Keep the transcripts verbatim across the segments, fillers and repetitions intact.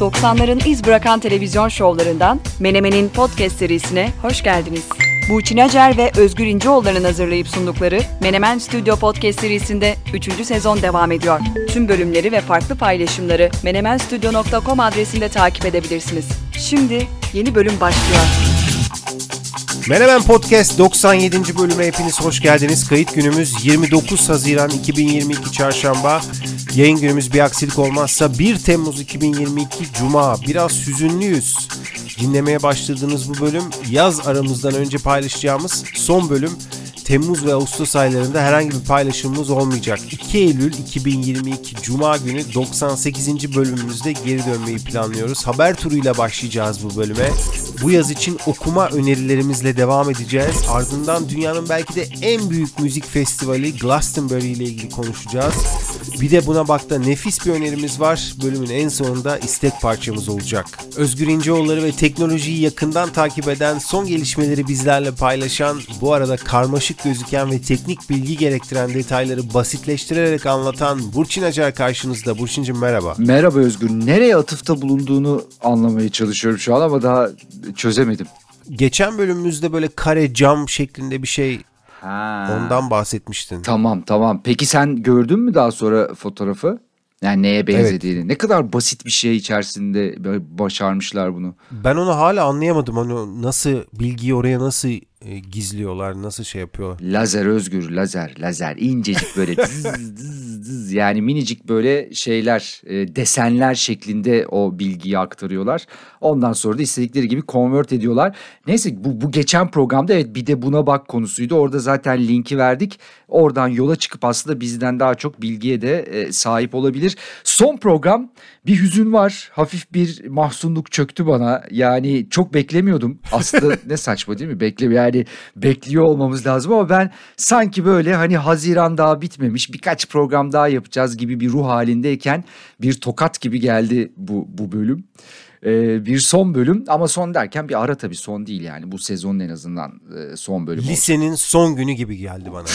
doksanların iz bırakan televizyon şovlarından Menemen'in podcast serisine hoş geldiniz. Burçin Acer ve Özgür İnceoğullar'ın hazırlayıp sundukları Menemen Studio Podcast serisinde üçüncü sezon devam ediyor. Tüm bölümleri ve farklı paylaşımları menemen studio nokta com adresinde takip edebilirsiniz. Şimdi yeni bölüm başlıyor. Menemen Podcast doksan yedinci bölüme hepiniz hoş geldiniz. Kayıt günümüz yirmi dokuz Haziran iki bin yirmi iki Çarşamba. Yayın günümüz bir aksilik olmazsa bir Temmuz iki bin yirmi iki Cuma. Biraz hüzünlüyüz. Dinlemeye başladığınız bu bölüm yaz aramızdan önce paylaşacağımız son bölüm. Temmuz ve Ağustos aylarında herhangi bir paylaşımımız olmayacak. iki Eylül iki bin yirmi iki Cuma günü doksan sekizinci bölümümüzde geri dönmeyi planlıyoruz. Haber turuyla başlayacağız bu bölüme. Bu yaz için okuma önerilerimizle devam edeceğiz. Ardından dünyanın belki de en büyük müzik festivali Glastonbury ile ilgili konuşacağız. Bir de buna bak da nefis bir önerimiz var. Bölümün en sonunda istek parçamız olacak. Özgür İnceoğulları ve teknolojiyi yakından takip eden, son gelişmeleri bizlerle paylaşan, bu arada karmaşık gözüken ve teknik bilgi gerektiren detayları basitleştirerek anlatan Burçin Acar karşınızda. Burçin'cim merhaba. Merhaba Özgür. Nereye atıfta bulunduğunu anlamaya çalışıyorum şu an ama daha çözemedim. Geçen bölümümüzde böyle kare cam şeklinde bir şey, ha. Ondan bahsetmiştin. Tamam tamam. Peki sen gördün mü daha sonra fotoğrafı? Yani neye benzediğini. Evet. Ne kadar basit bir şey içerisinde başarmışlar bunu. Ben onu hala anlayamadım. Hani nasıl bilgiyi oraya nasıl e, gizliyorlar, nasıl şey yapıyorlar. Lazer Özgür, lazer, lazer. İncecik böyle dız dız dız. Yani minicik böyle şeyler, e, desenler şeklinde o bilgiyi aktarıyorlar. Ondan sonra da istedikleri gibi convert ediyorlar. Neyse bu, bu geçen programda evet bir de buna bak konusuydu. Orada zaten linki verdik. Oradan yola çıkıp aslında bizden daha çok bilgiye de e, sahip olabilir. Son program bir hüzün var. Hafif bir mahzunluk çöktü bana. Yani çok beklemiyordum. Aslında ne saçma değil mi? Bekle, yani bekliyor olmamız lazım ama ben sanki böyle hani Haziran daha bitmemiş, birkaç program daha yapacağız gibi bir ruh halindeyken bir tokat gibi geldi bu, bu bölüm. Ee, bir son bölüm ama son derken bir ara tabii son değil yani. Bu sezonun en azından e, son bölüm. Lisenin oldu. Son günü gibi geldi bana.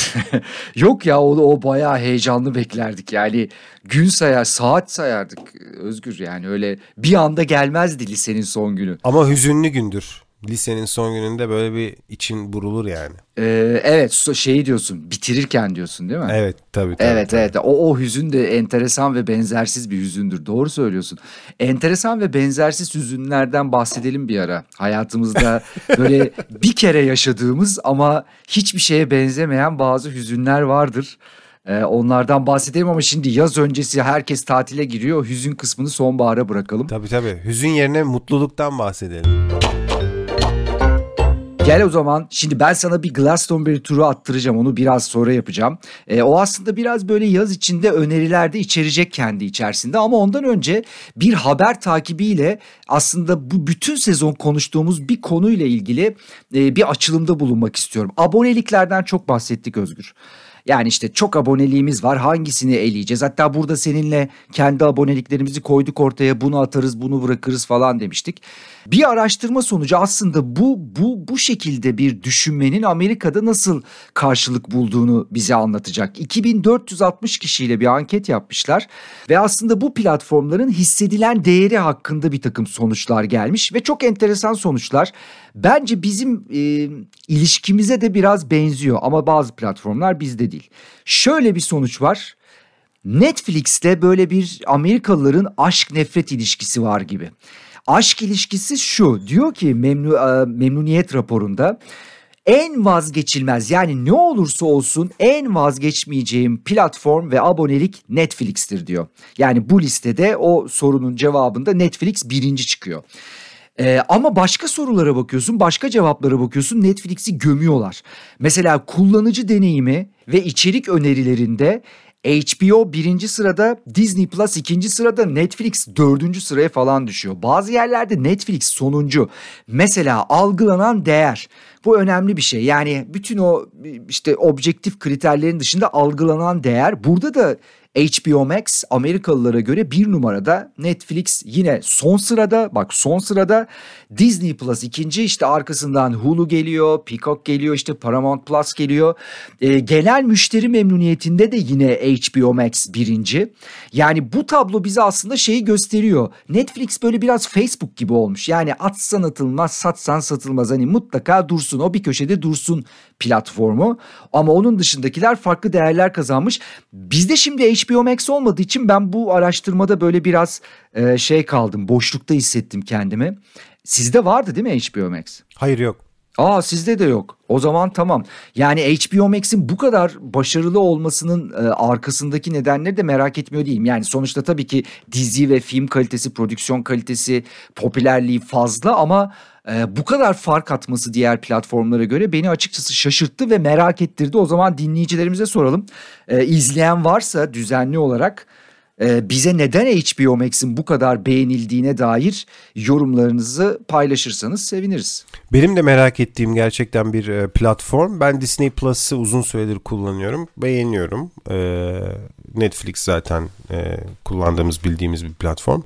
Yok ya o, o bayağı heyecanlı beklerdik yani. Gün sayar, saat sayardık Özgür yani öyle bir anda gelmezdi lisenin son günü. Ama hüzünlü gündür. Lisenin son gününde böyle bir için burulur yani. Ee, evet şey diyorsun, bitirirken diyorsun değil mi? Evet tabii tabii. Evet tabii. Evet o, o hüzün de enteresan ve benzersiz bir hüzündür. Doğru söylüyorsun. Enteresan ve benzersiz hüzünlerden bahsedelim bir ara. Hayatımızda böyle bir kere yaşadığımız ama hiçbir şeye benzemeyen bazı hüzünler vardır. Onlardan bahsedelim ama şimdi yaz öncesi herkes tatile giriyor. Hüzün kısmını sonbahara bırakalım. Tabii tabii. Hüzün yerine mutluluktan bahsedelim. Gel o zaman şimdi ben sana bir Glastonbury turu attıracağım, onu biraz sonra yapacağım. E, o aslında biraz böyle yaz içinde öneriler de içerecek kendi içerisinde ama ondan önce bir haber takibiyle aslında bu bütün sezon konuştuğumuz bir konuyla ilgili e, bir açılımda bulunmak istiyorum. Aboneliklerden çok bahsettik Özgür. Yani işte çok aboneliğimiz var, hangisini eleyeceğiz? Hatta burada seninle kendi aboneliklerimizi koyduk ortaya, bunu atarız bunu bırakırız falan demiştik. Bir araştırma sonucu aslında bu bu bu şekilde bir düşünmenin Amerika'da nasıl karşılık bulduğunu bize anlatacak. iki bin dört yüz altmış kişiyle bir anket yapmışlar ve aslında bu platformların hissedilen değeri hakkında bir takım sonuçlar gelmiş ve çok enteresan sonuçlar. Bence bizim e, ilişkimize de biraz benziyor ama bazı platformlar bizde değil. Şöyle bir sonuç var. Netflix'te böyle bir Amerikalıların aşk nefret ilişkisi var gibi. Aşk ilişkisi şu, diyor ki memnun, e, memnuniyet raporunda en vazgeçilmez, yani ne olursa olsun en vazgeçmeyeceğim platform ve abonelik Netflix'tir diyor. Yani bu listede o sorunun cevabında Netflix birinci çıkıyor. Ee, ama başka sorulara bakıyorsun, başka cevaplara bakıyorsun, Netflix'i gömüyorlar. Mesela kullanıcı deneyimi ve içerik önerilerinde H B O birinci sırada, Disney Plus ikinci sırada, Netflix dördüncü sıraya falan düşüyor. Bazı yerlerde Netflix sonuncu. Mesela algılanan değer. Bu önemli bir şey. Yani bütün o işte objektif kriterlerin dışında algılanan değer. Burada da H B O Max Amerikalılara göre bir numarada, Netflix yine son sırada, bak son sırada, Disney Plus ikinci, işte arkasından Hulu geliyor, Peacock geliyor, işte Paramount Plus geliyor. E, genel müşteri memnuniyetinde de yine H B O Max birinci. Yani bu tablo bize aslında şeyi gösteriyor. Netflix böyle biraz Facebook gibi olmuş. Yani atsan atılmaz, satsan satılmaz. Hani mutlaka dursun, o bir köşede dursun platformu. Ama onun dışındakiler farklı değerler kazanmış. Bizde şimdi H B O Max olmadığı için ben bu araştırmada böyle biraz e, şey kaldım, boşlukta hissettim kendimi. Sizde vardı değil mi H B O Max? Hayır, yok. Aa, sizde de yok. O zaman tamam. Yani H B O Max'in bu kadar başarılı olmasının e, arkasındaki nedenleri de merak etmiyor değilim. Yani sonuçta tabii ki dizi ve film kalitesi, prodüksiyon kalitesi, popülerliği fazla ama e, bu kadar fark atması diğer platformlara göre beni açıkçası şaşırttı ve merak ettirdi. O zaman dinleyicilerimize soralım. E, izleyen varsa düzenli olarak e, bize neden H B O Max'in bu kadar beğenildiğine dair yorumlarınızı paylaşırsanız seviniriz. Benim de merak ettiğim gerçekten bir platform. Ben Disney Plus'ı uzun süredir kullanıyorum. Beğeniyorum. Ee, Netflix zaten e, kullandığımız, bildiğimiz bir platform.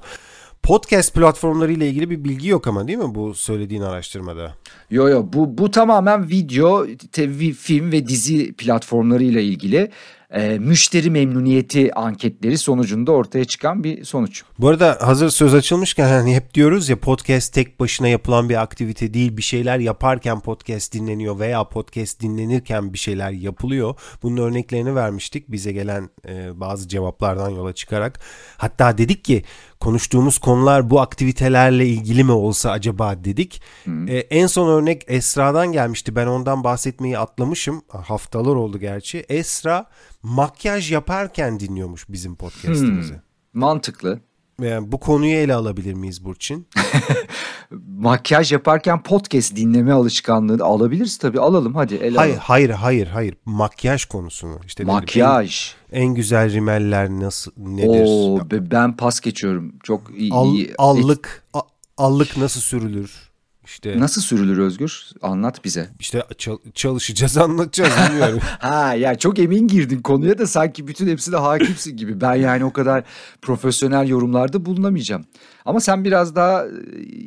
Podcast platformları ile ilgili bir bilgi yok ama değil mi bu söylediğin araştırmada? Yo yo bu bu tamamen video, te- film ve dizi platformları ile ilgili e, müşteri memnuniyeti anketleri sonucunda ortaya çıkan bir sonuç. Bu arada hazır söz açılmışken hani hep diyoruz ya, podcast tek başına yapılan bir aktivite değil. Bir şeyler yaparken podcast dinleniyor veya podcast dinlenirken bir şeyler yapılıyor. Bunun örneklerini vermiştik bize gelen e, bazı cevaplardan yola çıkarak. Hatta dedik ki konuştuğumuz konular bu aktivitelerle ilgili mi olsa acaba dedik. Hmm. Ee, en son örnek Esra'dan gelmişti. Ben ondan bahsetmeyi atlamışım. Haftalar oldu gerçi. Esra makyaj yaparken dinliyormuş bizim podcast'imizi. Hmm. Mantıklı. Yani bu konuyu ele alabilir miyiz Burçin? Makyaj yaparken podcast dinleme alışkanlığını alabiliriz tabii. Alalım hadi, ele hayır, alalım. Hayır hayır hayır. Makyaj konusunu. İşte makyaj. En, en güzel rimeller nasıl, nedir? Oo, ben pas geçiyorum. Çok iyi. Al, iyi. Allık, a, allık nasıl sürülür? İşte nasıl sürülür Özgür? Anlat bize. İşte çalışacağız, anlatacağız bilmiyorum. Ha ya yani çok emin girdin konuya da sanki bütün hepsine hakimsin gibi. Ben yani o kadar profesyonel yorumlarda bulunamayacağım. Ama sen biraz daha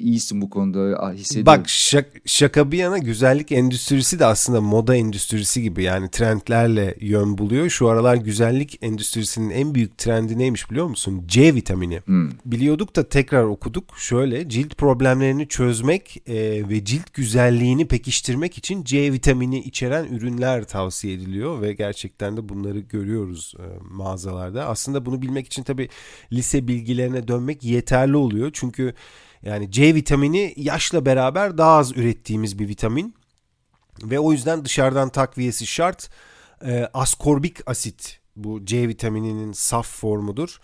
iyisin bu konuda, hissediyorum. Bak şaka, şaka bir yana güzellik endüstrisi de aslında moda endüstrisi gibi. Yani trendlerle yön buluyor. Şu aralar güzellik endüstrisinin en büyük trendi neymiş biliyor musun? C vitamini. Hmm. Biliyorduk da tekrar okuduk. Şöyle, cilt problemlerini çözmek e, ve cilt güzelliğini pekiştirmek için C vitamini içeren ürünler tavsiye ediliyor. Ve gerçekten de bunları görüyoruz e, mağazalarda. Aslında bunu bilmek için tabii lise bilgilerine dönmek yeterli olur. oluyor. Çünkü yani C vitamini yaşla beraber daha az ürettiğimiz bir vitamin ve o yüzden dışarıdan takviyesi şart. E, askorbik asit bu C vitamininin saf formudur.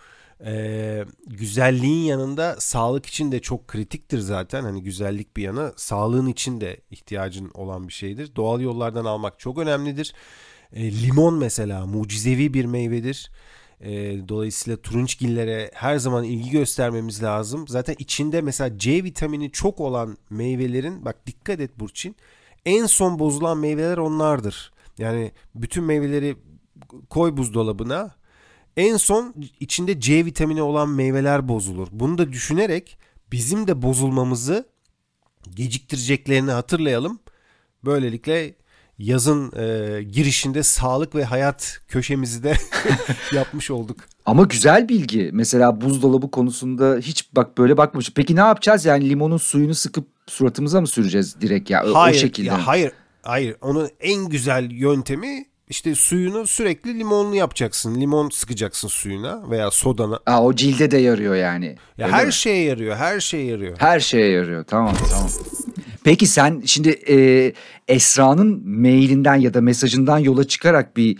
E, güzelliğin yanında sağlık için de çok kritiktir zaten. Hani güzellik bir yana sağlığın için de ihtiyacın olan bir şeydir. Doğal yollardan almak çok önemlidir. E, limon mesela mucizevi bir meyvedir. Dolayısıyla turunçgillere her zaman ilgi göstermemiz lazım. Zaten içinde mesela C vitamini çok olan meyvelerin, bak dikkat et Burçin, en son bozulan meyveler onlardır. Yani bütün meyveleri koy buzdolabına, en son içinde C vitamini olan meyveler bozulur. Bunu da düşünerek bizim de bozulmamızı geciktireceklerini hatırlayalım. Böylelikle yazın e, girişinde sağlık ve hayat köşemizi de yapmış olduk. Ama güzel bilgi. Mesela buzdolabı konusunda hiç bak böyle bakmamış. Peki ne yapacağız? Yani limonun suyunu sıkıp suratımıza mı süreceğiz direkt ya? Hayır, o şekilde. Ya hayır. Hayır. Onun en güzel yöntemi işte suyunu sürekli limonlu yapacaksın. Limon sıkacaksın suyuna veya sodana. Aa, o cilde de yarıyor yani. Ya her mi? şeye yarıyor. Her şeye yarıyor. Her şeye yarıyor. Tamam, tamam. Peki sen şimdi e, Esra'nın mailinden ya da mesajından yola çıkarak bir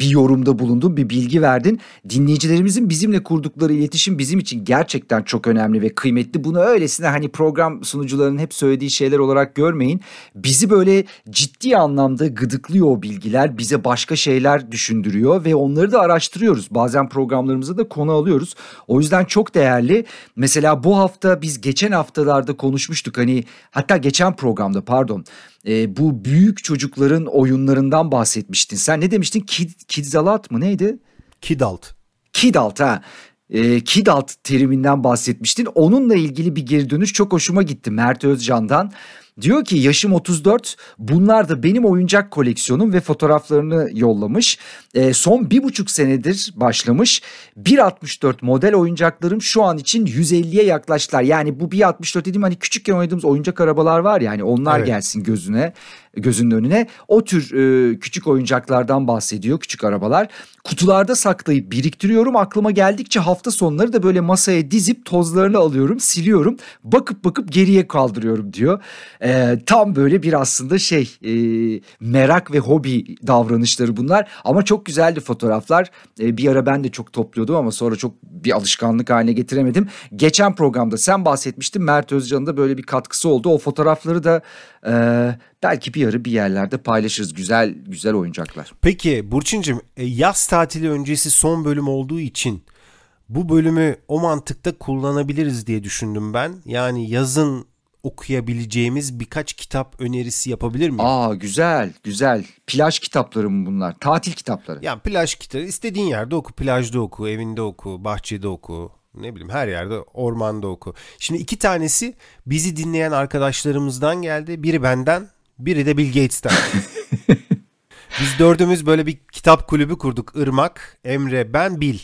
bir yorumda bulundun, bir bilgi verdin. Dinleyicilerimizin bizimle kurdukları iletişim bizim için gerçekten çok önemli ve kıymetli. Bunu öylesine hani program sunucularının hep söylediği şeyler olarak görmeyin. Bizi böyle ciddi anlamda gıdıklıyor o bilgiler, bize başka şeyler düşündürüyor ve onları da araştırıyoruz. Bazen programlarımıza da konu alıyoruz. O yüzden çok değerli. Mesela bu hafta biz geçen haftalarda konuşmuştuk hani hatta geçen programda pardon. E, bu büyük çocukların oyunlarından bahsetmiştin. Sen ne demiştin? Kid, kidzalt mı neydi? Kidalt. Kidalt ha. E, Kidalt teriminden bahsetmiştin. Onunla ilgili bir geri dönüş çok hoşuma gitti Mert Özcan'dan. Diyor ki yaşım otuz dört, bunlar da benim oyuncak koleksiyonum ve fotoğraflarını yollamış. E, son bir buçuk senedir başlamış. bir altmış dört model oyuncaklarım şu an için yüz elliye yaklaştılar. Yani bu bir altmış dört dediğim hani küçükken oynadığımız oyuncak arabalar var ya hani onlar evet. gelsin gözüne, gözünün önüne. O tür e, küçük oyuncaklardan bahsediyor, küçük arabalar. Kutularda saklayıp biriktiriyorum. Aklıma geldikçe hafta sonları da böyle masaya dizip tozlarını alıyorum, siliyorum. Bakıp bakıp geriye kaldırıyorum diyor. Ee, tam böyle bir aslında şey e, merak ve hobi davranışları bunlar ama çok güzeldi fotoğraflar. Ee, bir ara ben de çok topluyordum ama sonra çok bir alışkanlık haline getiremedim. Geçen programda sen bahsetmiştin, Mert Özcan'ın da böyle bir katkısı oldu. O fotoğrafları da e, belki bir ara bir yerlerde paylaşırız. Güzel güzel oyuncaklar. Peki Burçin'cim, yaz tatili öncesi son bölüm olduğu için bu bölümü o mantıkta kullanabiliriz diye düşündüm ben. Yani yazın okuyabileceğimiz birkaç kitap önerisi yapabilir miyim? Aa güzel güzel. Plaj kitapları mı bunlar? Tatil kitapları. Yani plaj kitapları istediğin yerde oku. Plajda oku, evinde oku, bahçede oku. Ne bileyim her yerde, ormanda oku. Şimdi iki tanesi bizi dinleyen arkadaşlarımızdan geldi. Biri benden, biri de Bill Gates'ten. Biz dördümüz böyle bir kitap kulübü kurduk. Irmak, Emre, ben, Bill.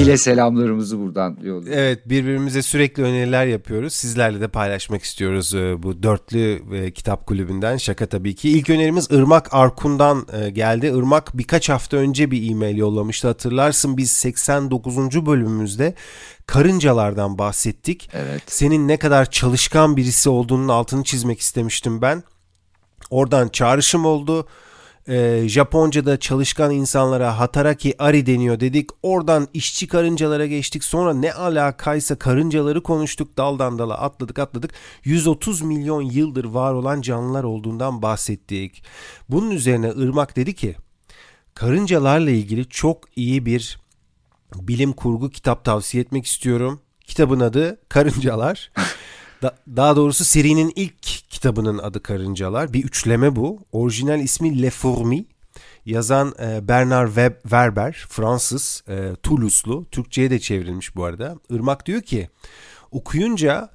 Bile selamlarımızı buradan yolluyoruz. Evet, birbirimize sürekli öneriler yapıyoruz. Sizlerle de paylaşmak istiyoruz bu dörtlü kitap kulübünden. Şaka tabii ki. İlk önerimiz Irmak Arkun'dan geldi. Irmak birkaç hafta önce bir e-mail yollamıştı. Hatırlarsın biz seksen dokuzuncu bölümümüzde karıncalardan bahsettik. Evet. Senin ne kadar çalışkan birisi olduğunun altını çizmek istemiştim ben. Oradan çağrışım oldu. Ee, Japonca'da çalışkan insanlara hataraki ari deniyor dedik. Oradan işçi karıncalara geçtik. Sonra ne alakaysa karıncaları konuştuk. Daldan dala atladık atladık. yüz otuz milyon yıldır var olan canlılar olduğundan bahsettik. Bunun üzerine Irmak dedi ki karıncalarla ilgili çok iyi bir bilim kurgu kitap tavsiye etmek istiyorum. Kitabın adı Karıncalar. Daha doğrusu serinin ilk kitabının adı Karıncalar. Bir üçleme bu. Orijinal ismi Le Fourmi. Yazan Bernard Werber, Fransız, Toulouse'lu. Türkçe'ye de çevrilmiş bu arada. Irmak diyor ki okuyunca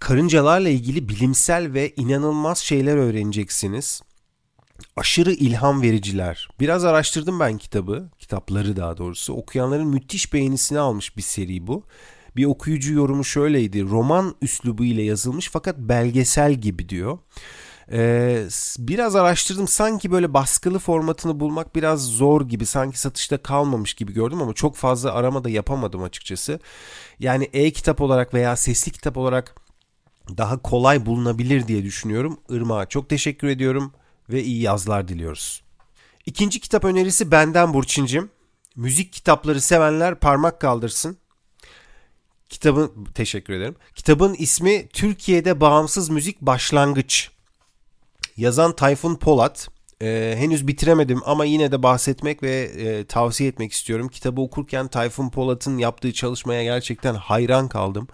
karıncalarla ilgili bilimsel ve inanılmaz şeyler öğreneceksiniz. Aşırı ilham vericiler. Biraz araştırdım ben kitabı. Kitapları daha doğrusu. Okuyanların müthiş beğenisini almış bir seri bu. Bir okuyucu yorumu şöyleydi. Roman üslubu ile yazılmış fakat belgesel gibi diyor. Ee, biraz araştırdım. Sanki böyle baskılı formatını bulmak biraz zor gibi. Sanki satışta kalmamış gibi gördüm ama çok fazla arama da yapamadım açıkçası. Yani e-kitap olarak veya sesli kitap olarak daha kolay bulunabilir diye düşünüyorum. Irmak'a çok teşekkür ediyorum ve iyi yazlar diliyoruz. İkinci kitap önerisi benden Burçin'cim. Müzik kitapları sevenler parmak kaldırsın. Kitabın, teşekkür ederim. Kitabın ismi Türkiye'de Bağımsız Müzik Başlangıç. Yazan Tayfun Polat. Ee, henüz bitiremedim ama yine de bahsetmek ve e, tavsiye etmek istiyorum. Kitabı okurken Tayfun Polat'ın yaptığı çalışmaya gerçekten hayran kaldım.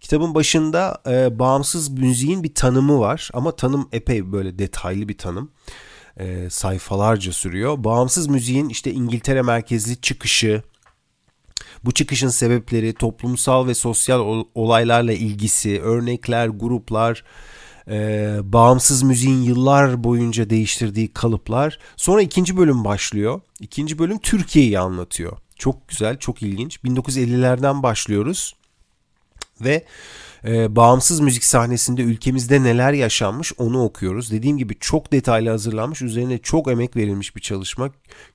Kitabın başında e, bağımsız müziğin bir tanımı var ama tanım epey böyle detaylı bir tanım. E, sayfalarca sürüyor. Bağımsız müziğin işte İngiltere merkezli çıkışı, bu çıkışın sebepleri, toplumsal ve sosyal olaylarla ilgisi, örnekler, gruplar, e, bağımsız müziğin yıllar boyunca değiştirdiği kalıplar. Sonra ikinci bölüm başlıyor. İkinci bölüm Türkiye'yi anlatıyor. Çok güzel, çok ilginç. bin dokuz yüz ellilerden başlıyoruz ve e, bağımsız müzik sahnesinde ülkemizde neler yaşanmış onu okuyoruz. Dediğim gibi çok detaylı hazırlanmış, üzerine çok emek verilmiş bir çalışma.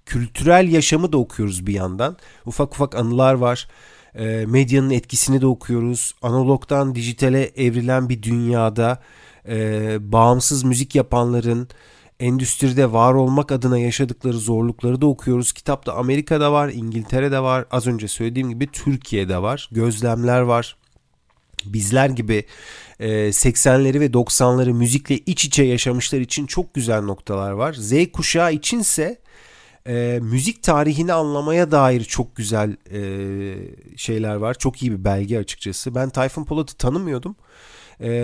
Kültürel yaşamı da okuyoruz bir yandan. Ufak ufak anılar var. E, medyanın etkisini de okuyoruz. Analogdan dijitale evrilen bir dünyada e, bağımsız müzik yapanların endüstride var olmak adına yaşadıkları zorlukları da okuyoruz. Kitapta Amerika'da var, İngiltere'de var. Az önce söylediğim gibi Türkiye'de var. Gözlemler var. Bizler gibi seksenleri ve doksanları müzikle iç içe yaşamışlar için çok güzel noktalar var. Z kuşağı içinse müzik tarihini anlamaya dair çok güzel şeyler var. Çok iyi bir belge açıkçası. Ben Tayfun Polat'ı tanımıyordum.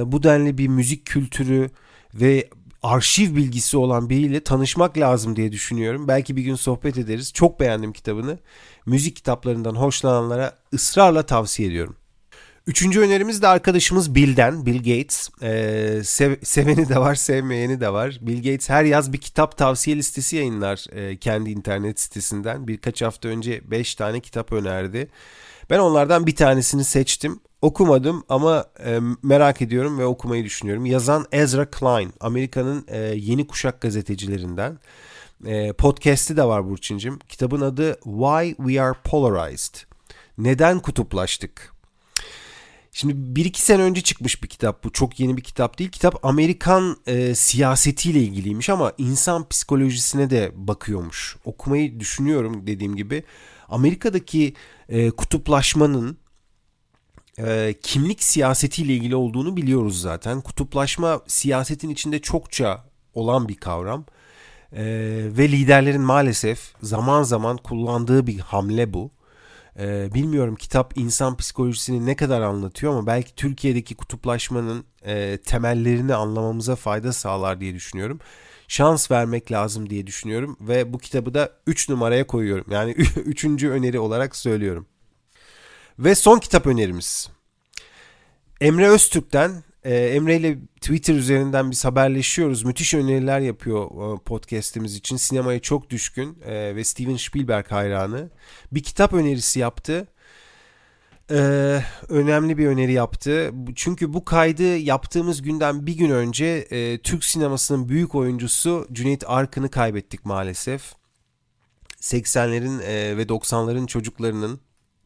Bu denli bir müzik kültürü ve arşiv bilgisi olan biriyle tanışmak lazım diye düşünüyorum. Belki bir gün sohbet ederiz. Çok beğendim kitabını. Müzik kitaplarından hoşlananlara ısrarla tavsiye ediyorum. Üçüncü önerimiz de arkadaşımız Bill'den, Bill Gates. Ee, sev- seveni de var, sevmeyeni de var. Bill Gates her yaz bir kitap tavsiye listesi yayınlar e, kendi internet sitesinden. Birkaç hafta önce beş tane kitap önerdi. Ben onlardan bir tanesini seçtim. Okumadım ama e, merak ediyorum ve okumayı düşünüyorum. Yazan Ezra Klein, Amerika'nın e, yeni kuşak gazetecilerinden. E, podcast'i de var Burçin'cim. Kitabın adı Why We Are Polarized. Neden kutuplaştık? Şimdi bir iki sene önce çıkmış bir kitap bu. Çok yeni bir kitap değil. Kitap Amerikan e, siyasetiyle ilgiliymiş ama insan psikolojisine de bakıyormuş. Okumayı düşünüyorum dediğim gibi. Amerika'daki e, kutuplaşmanın e, kimlik siyasetiyle ilgili olduğunu biliyoruz zaten. Kutuplaşma siyasetin içinde çokça olan bir kavram. E, ve liderlerin maalesef zaman zaman kullandığı bir hamle bu. Bilmiyorum kitap insan psikolojisini ne kadar anlatıyor ama belki Türkiye'deki kutuplaşmanın temellerini anlamamıza fayda sağlar diye düşünüyorum. Şans vermek lazım diye düşünüyorum ve bu kitabı da üç numaraya koyuyorum. Yani üçüncü öneri olarak söylüyorum. Ve son kitap önerimiz. Emre Öztürk'ten. Emre ile Twitter üzerinden biz haberleşiyoruz. Müthiş öneriler yapıyor podcast'imiz için. Sinemaya çok düşkün ve Steven Spielberg hayranı. Bir kitap önerisi yaptı. Ee, önemli bir öneri yaptı. Çünkü bu kaydı yaptığımız günden bir gün önce e, Türk sinemasının büyük oyuncusu Cüneyt Arkın'ı kaybettik maalesef. seksenlerin e, ve doksanların çocuklarının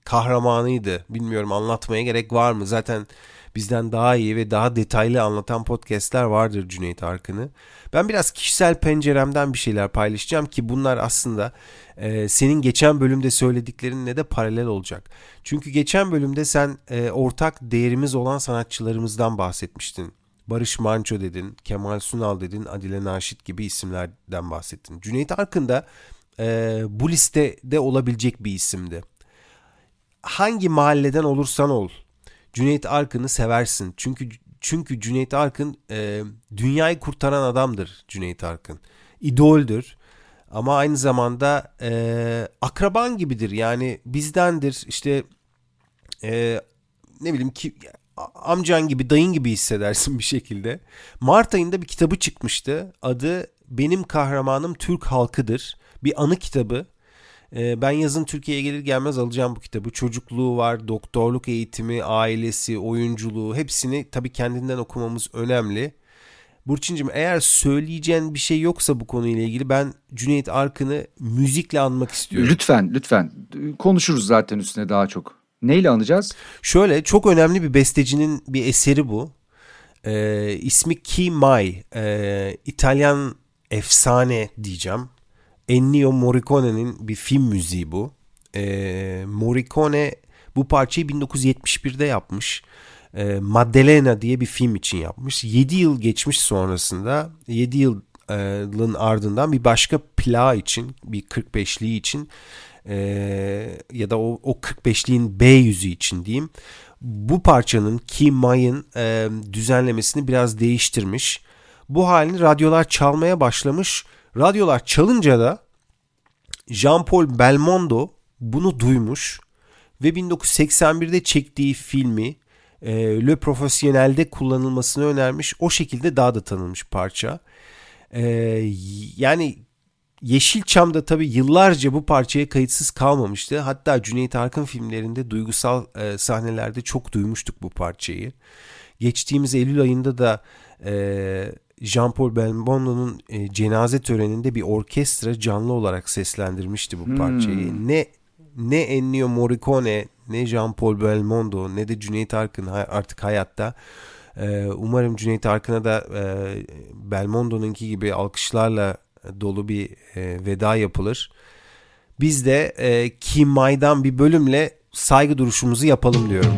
kahramanıydı. Bilmiyorum anlatmaya gerek var mı? Zaten bizden daha iyi ve daha detaylı anlatan podcastler vardır Cüneyt Arkın'ı. Ben biraz kişisel penceremden bir şeyler paylaşacağım ki bunlar aslında e, senin geçen bölümde söylediklerinle de paralel olacak. Çünkü geçen bölümde sen e, ortak değerimiz olan sanatçılarımızdan bahsetmiştin. Barış Manço dedin, Kemal Sunal dedin, Adile Naşit gibi isimlerden bahsettin. Cüneyt Arkın da e, bu listede olabilecek bir isimdi. Hangi mahalleden olursan ol, Cüneyt Arkın'ı seversin. Çünkü çünkü Cüneyt Arkın e, dünyayı kurtaran adamdır Cüneyt Arkın. İdoldür ama aynı zamanda e, akraban gibidir. Yani bizdendir işte e, ne bileyim ki amcan gibi dayın gibi hissedersin bir şekilde. Mart ayında bir kitabı çıkmıştı. Adı Benim Kahramanım Türk Halkı'dır. Bir anı kitabı. Ben yazın Türkiye'ye gelir gelmez alacağım bu kitabı. Çocukluğu var, doktorluk eğitimi, ailesi, oyunculuğu hepsini tabii kendinden okumamız önemli. Burçin'cim eğer söyleyeceğin bir şey yoksa bu konuyla ilgili ben Cüneyt Arkın'ı müzikle anmak istiyorum. Lütfen, lütfen. Konuşuruz zaten üstüne daha çok. Neyle anacağız? Şöyle çok önemli bir bestecinin bir eseri bu. Ee, ismi Ki Mai. Ee, İtalyan efsane diyeceğim. Ennio Morricone'nin bir film müziği bu. E, Morricone bu parçayı bin dokuz yüz yetmiş birde yapmış. E, Maddalena diye bir film için yapmış. yedi yıl geçmiş sonrasında. yedi yılın ardından bir başka plağı için, bir kırk beşliği için e, ya da o, o kırk beşliğin B yüzü için diyeyim. Bu parçanın Ki Mai'nin e, düzenlemesini biraz değiştirmiş. Bu halini radyolar çalmaya başlamış. Radyolar çalınca da Jean-Paul Belmondo bunu duymuş ve bin dokuz yüz seksen birde çektiği filmi e, Le Professionnel'de kullanılmasını önermiş. O şekilde daha da tanınmış parça. E, yani Yeşilçam'da tabii yıllarca bu parçaya kayıtsız kalmamıştı. Hatta Cüneyt Arkın filmlerinde duygusal e, sahnelerde çok duymuştuk bu parçayı. Geçtiğimiz Eylül ayında da E, Jean-Paul Belmondo'nun cenaze töreninde bir orkestra canlı olarak seslendirmişti bu parçayı. Hmm. Ne ne Ennio Morricone, ne Jean-Paul Belmondo, ne de Cüneyt Arkın artık hayatta. Umarım Cüneyt Arkın'a da Belmondo'nunki gibi alkışlarla dolu bir veda yapılır. Biz de Ki Mai'dan bir bölümle saygı duruşumuzu yapalım diyorum.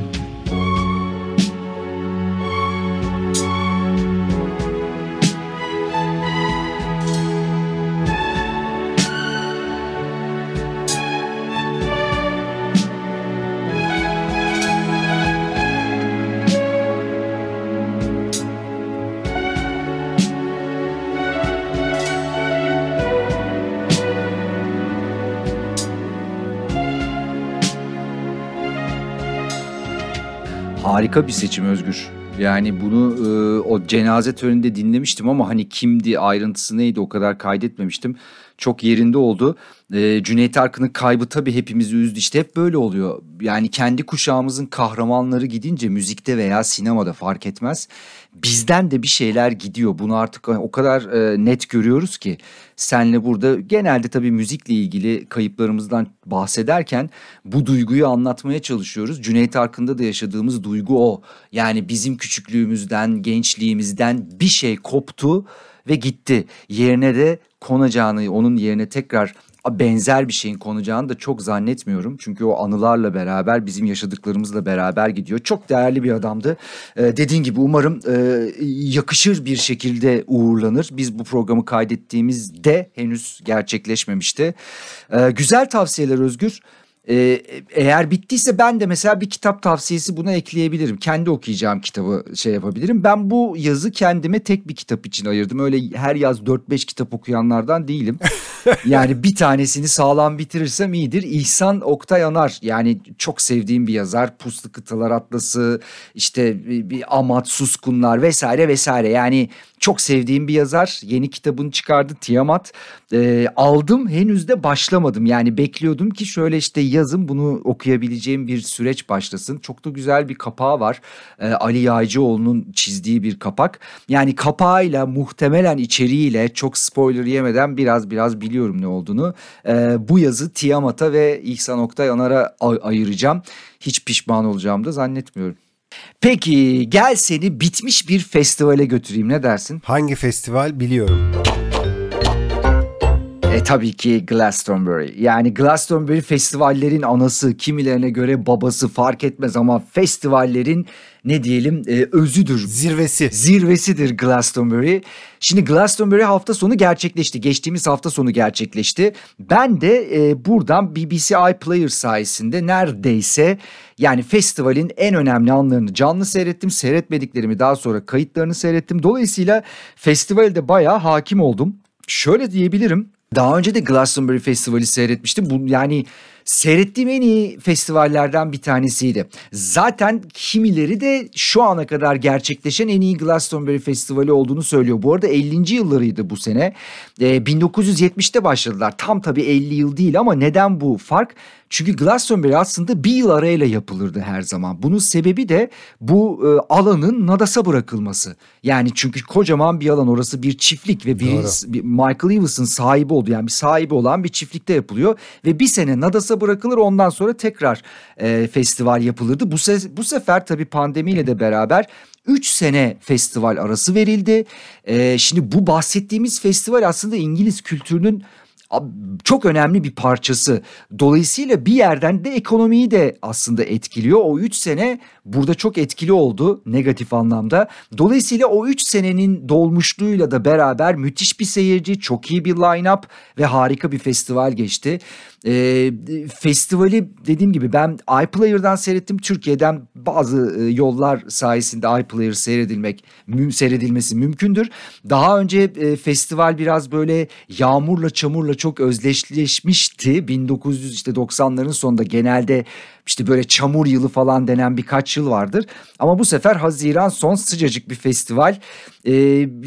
harika bir seçim Özgür. Yani bunu e, o cenaze töreninde dinlemiştim ama hani kimdi, ayrıntısı neydi o kadar kaydetmemiştim. Çok yerinde oldu. E, Cüneyt Arkın'ın kaybı tabii hepimizi üzdü. İşte hep böyle oluyor. Yani kendi kuşağımızın kahramanları gidince müzikte veya sinemada fark etmez. Bizden de bir şeyler gidiyor. Bunu artık o kadar e, net görüyoruz ki. Senle burada genelde tabii müzikle ilgili kayıplarımızdan bahsederken bu duyguyu anlatmaya çalışıyoruz. Cüneyt Arkın'da da yaşadığımız duygu o. Yani bizim küçüklüğümüzden, gençliğimizden bir şey koptu ve gitti. Yerine de konacağını, onun yerine tekrar benzer bir şeyin konacağını da çok zannetmiyorum. Çünkü o anılarla beraber, bizim yaşadıklarımızla beraber gidiyor. Çok değerli bir adamdı. Ee, dediğin gibi umarım e, yakışır bir şekilde uğurlanır. Biz bu programı kaydettiğimizde henüz gerçekleşmemişti. Ee, güzel tavsiyeler Özgür. Ee, eğer bittiyse ben de mesela bir kitap tavsiyesi buna ekleyebilirim. Kendi okuyacağım kitabı şey yapabilirim. Ben bu yazı kendime tek bir kitap için ayırdım. Öyle her yaz dört beş kitap okuyanlardan değilim. Yani bir tanesini sağlam bitirirsem iyidir. İhsan Oktay Anar, yani çok sevdiğim bir yazar. Puslu Kıtalar Atlası, işte bir Amat, Suskunlar vesaire vesaire. Yani çok sevdiğim bir yazar. Yeni kitabını çıkardı, Tiamat. Ee, aldım, henüz de başlamadım. Yani bekliyordum ki şöyle işte yazın bunu okuyabileceğim bir süreç başlasın. Çok da güzel bir kapağı var. Ee, Ali Yaycıoğlu'nun çizdiği bir kapak. Yani kapağıyla, muhtemelen içeriğiyle, çok spoiler yemeden biraz biraz biliyorum ne olduğunu. Ee, bu yazı Tiamat'a ve İhsan Oktay Anar'a ay- ayıracağım. Hiç pişman olacağımı da zannetmiyorum. Peki gel seni bitmiş bir festivale götüreyim, ne dersin? Hangi festival biliyorum. E tabii ki Glastonbury. Yani Glastonbury festivallerin anası, kimilerine göre babası, fark etmez ama festivallerin ne diyelim e, özüdür. Zirvesi. Zirvesidir Glastonbury. Şimdi Glastonbury hafta sonu gerçekleşti. Geçtiğimiz hafta sonu gerçekleşti. Ben de e, buradan B B C iPlayer sayesinde neredeyse yani festivalin en önemli anlarını canlı seyrettim. Seyretmediklerimi daha sonra kayıtlarını seyrettim. Dolayısıyla festivalde bayağı hakim oldum. Şöyle diyebilirim. Daha önce de Glastonbury Festivali seyretmiştim. Bu, yani seyrettiğim en iyi festivallerden bir tanesiydi. Zaten kimileri de şu ana kadar gerçekleşen en iyi Glastonbury Festivali olduğunu söylüyor. Bu arada ellinci yıllarıydı bu sene. Ee, bin dokuz yüz yetmişte başladılar. Tam tabii elli yıl değil ama neden bu fark? Çünkü Glastonbury aslında bir yıl arayla yapılırdı her zaman. Bunun sebebi de bu e, alanın nadasa bırakılması. Yani çünkü kocaman bir alan, orası bir çiftlik ve bir, bir Michael Evans'ın sahibi oldu. Yani bir sahibi olan bir çiftlikte yapılıyor ve bir sene nadasa bırakılır, ondan sonra tekrar e, festival yapılırdı. Bu, se- bu sefer tabii pandemiyle de beraber üç sene festival arası verildi. E, şimdi bu bahsettiğimiz festival aslında İngiliz kültürünün çok önemli bir parçası. Dolayısıyla bir yerden de ekonomiyi de aslında etkiliyor. O üç sene burada çok etkili oldu negatif anlamda. Dolayısıyla o üç senenin dolmuşluğuyla da beraber müthiş bir seyirci, çok iyi bir line-up ve harika bir festival geçti. Ee, festivali dediğim gibi ben iPlayer'dan seyrettim. Türkiye'den bazı yollar sayesinde iPlayer seyredilmek, müm, seyredilmesi mümkündür. Daha önce e, festival biraz böyle yağmurla, çamurla çok özdeşleşmişti. bin dokuz yüz doksanların sonunda genelde işte böyle çamur yılı falan denen birkaç yıl vardır. Ama bu sefer Haziran son, sıcacık bir festival. Ee,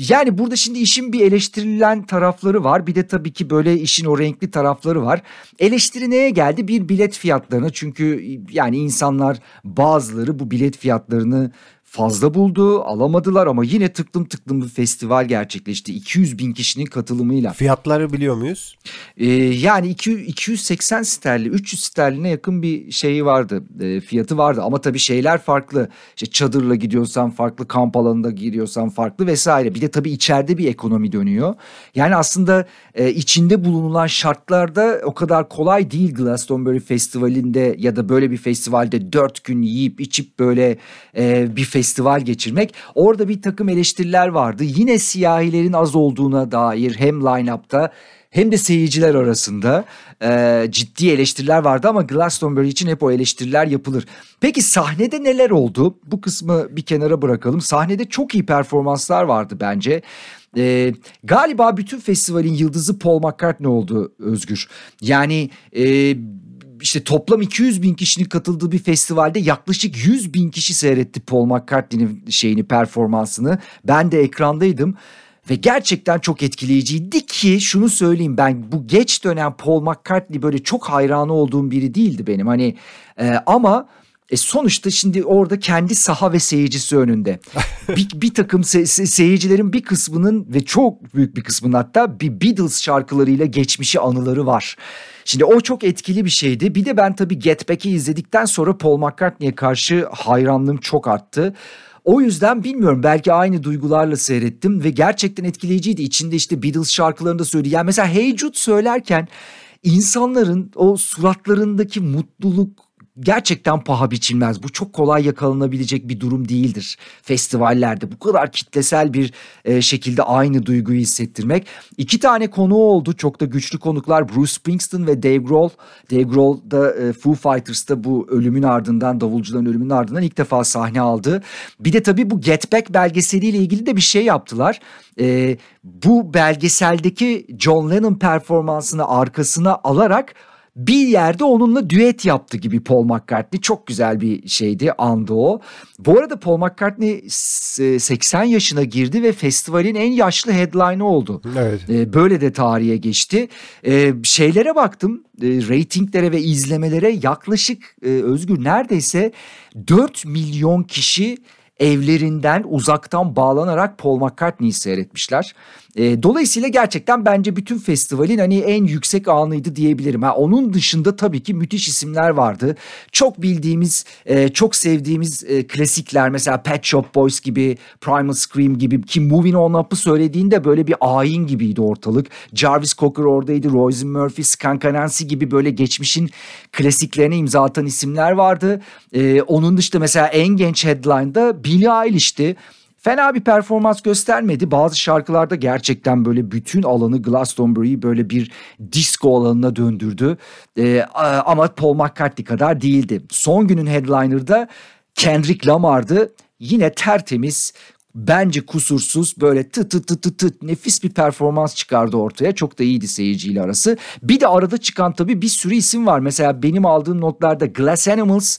yani burada şimdi işin bir eleştirilen tarafları var. Bir de tabii ki böyle işin o renkli tarafları var. Eleştiri neye geldi? Bir, bilet fiyatlarına. Çünkü yani insanlar, bazıları bu bilet fiyatlarını fazla buldu, alamadılar ama yine tıklım tıklım bir festival gerçekleşti. iki yüz bin kişinin katılımıyla. Fiyatları biliyor muyuz? Ee, yani iki yüz seksen sterlin, üç yüz sterline yakın bir şeyi vardı, e, fiyatı vardı. Ama tabii şeyler farklı. İşte çadırla gidiyorsan farklı, kamp alanında giriyorsan farklı vesaire. Bir de tabii içeride bir ekonomi dönüyor. Yani aslında e, içinde bulunulan şartlarda o kadar kolay değil Glastonbury Festivali'nde ya da böyle bir festivalde dört gün yiyip içip böyle e, bir festival geçirmek. Orada bir takım eleştiriler vardı. Yine siyahilerin az olduğuna dair hem line-up'ta hem de seyirciler arasında e, ciddi eleştiriler vardı ama Glastonbury için hep o eleştiriler yapılır. Peki sahnede neler oldu? Bu kısmı bir kenara bırakalım. Sahnede çok iyi performanslar vardı bence. E, galiba bütün festivalin yıldızı Paul McCartney oldu Özgür. Yani e, işte toplam iki yüz bin kişinin katıldığı bir festivalde yaklaşık yüz bin kişi seyretti Paul McCartney'nin şeyini, performansını. Ben de ekrandaydım. Ve gerçekten çok etkileyiciydi ki şunu söyleyeyim, ben bu geç dönem Paul McCartney böyle çok hayranı olduğum biri değildi benim. Hani e, ama e, sonuçta şimdi orada kendi saha ve seyircisi önünde. bir, bir takım se- se- seyircilerin bir kısmının ve çok büyük bir kısmının hatta bir Beatles şarkılarıyla geçmişi, anıları var. Şimdi o çok etkili bir şeydi. Bir de ben tabii Get Back'i izledikten sonra Paul McCartney'e karşı hayranlığım çok arttı. O yüzden bilmiyorum, belki aynı duygularla seyrettim ve gerçekten etkileyiciydi. İçinde işte Beatles şarkılarını da söyledi. Yani mesela Hey Jude söylerken insanların o suratlarındaki mutluluk gerçekten paha biçilmez. Bu çok kolay yakalanabilecek bir durum değildir festivallerde. Bu kadar kitlesel bir şekilde aynı duyguyu hissettirmek. İki tane konu oldu. Çok da güçlü konuklar, Bruce Springsteen ve Dave Grohl. Dave Grohl da Foo Fighters'ta bu ölümün ardından, davulcuların ölümünün ardından ilk defa sahne aldı. Bir de tabii bu Get Back belgeseliyle ilgili de bir şey yaptılar. Bu belgeseldeki John Lennon performansını arkasına alarak bir yerde onunla düet yaptı gibi Paul McCartney. Çok güzel bir şeydi, andı o. Bu arada Paul McCartney seksen yaşına girdi ve festivalin en yaşlı headline'ı oldu. Evet. Böyle de tarihe geçti. Şeylere baktım, reytinglere ve izlemelere, yaklaşık Özgür neredeyse dört milyon kişi evlerinden uzaktan bağlanarak Paul McCartney'i seyretmişler. E, dolayısıyla gerçekten bence bütün festivalin hani en yüksek anıydı diyebilirim. Ha, onun dışında tabii ki müthiş isimler vardı. Çok bildiğimiz, e, çok sevdiğimiz e, klasikler, mesela Pet Shop Boys gibi, Primal Scream gibi, ki Moving On Up'ı söylediğinde böyle bir ayin gibiydi ortalık. Jarvis Cocker oradaydı, Roisin Murphy, Skunk Anansi gibi böyle geçmişin klasiklerine imza atan isimler vardı. E, onun dışında mesela en genç headline'da Billie Eilish'ti. Fena bir performans göstermedi. Bazı şarkılarda gerçekten böyle bütün alanı, Glastonbury'yi böyle bir disco alanına döndürdü. Ee, ama Paul McCartney kadar değildi. Son günün headliner'da Kendrick Lamar'dı. Yine tertemiz, bence kusursuz, böyle tı tı tı tı tı nefis bir performans çıkardı ortaya. Çok da iyiydi seyirciyle arası. Bir de arada çıkan tabii bir sürü isim var. Mesela benim aldığım notlarda Glass Animals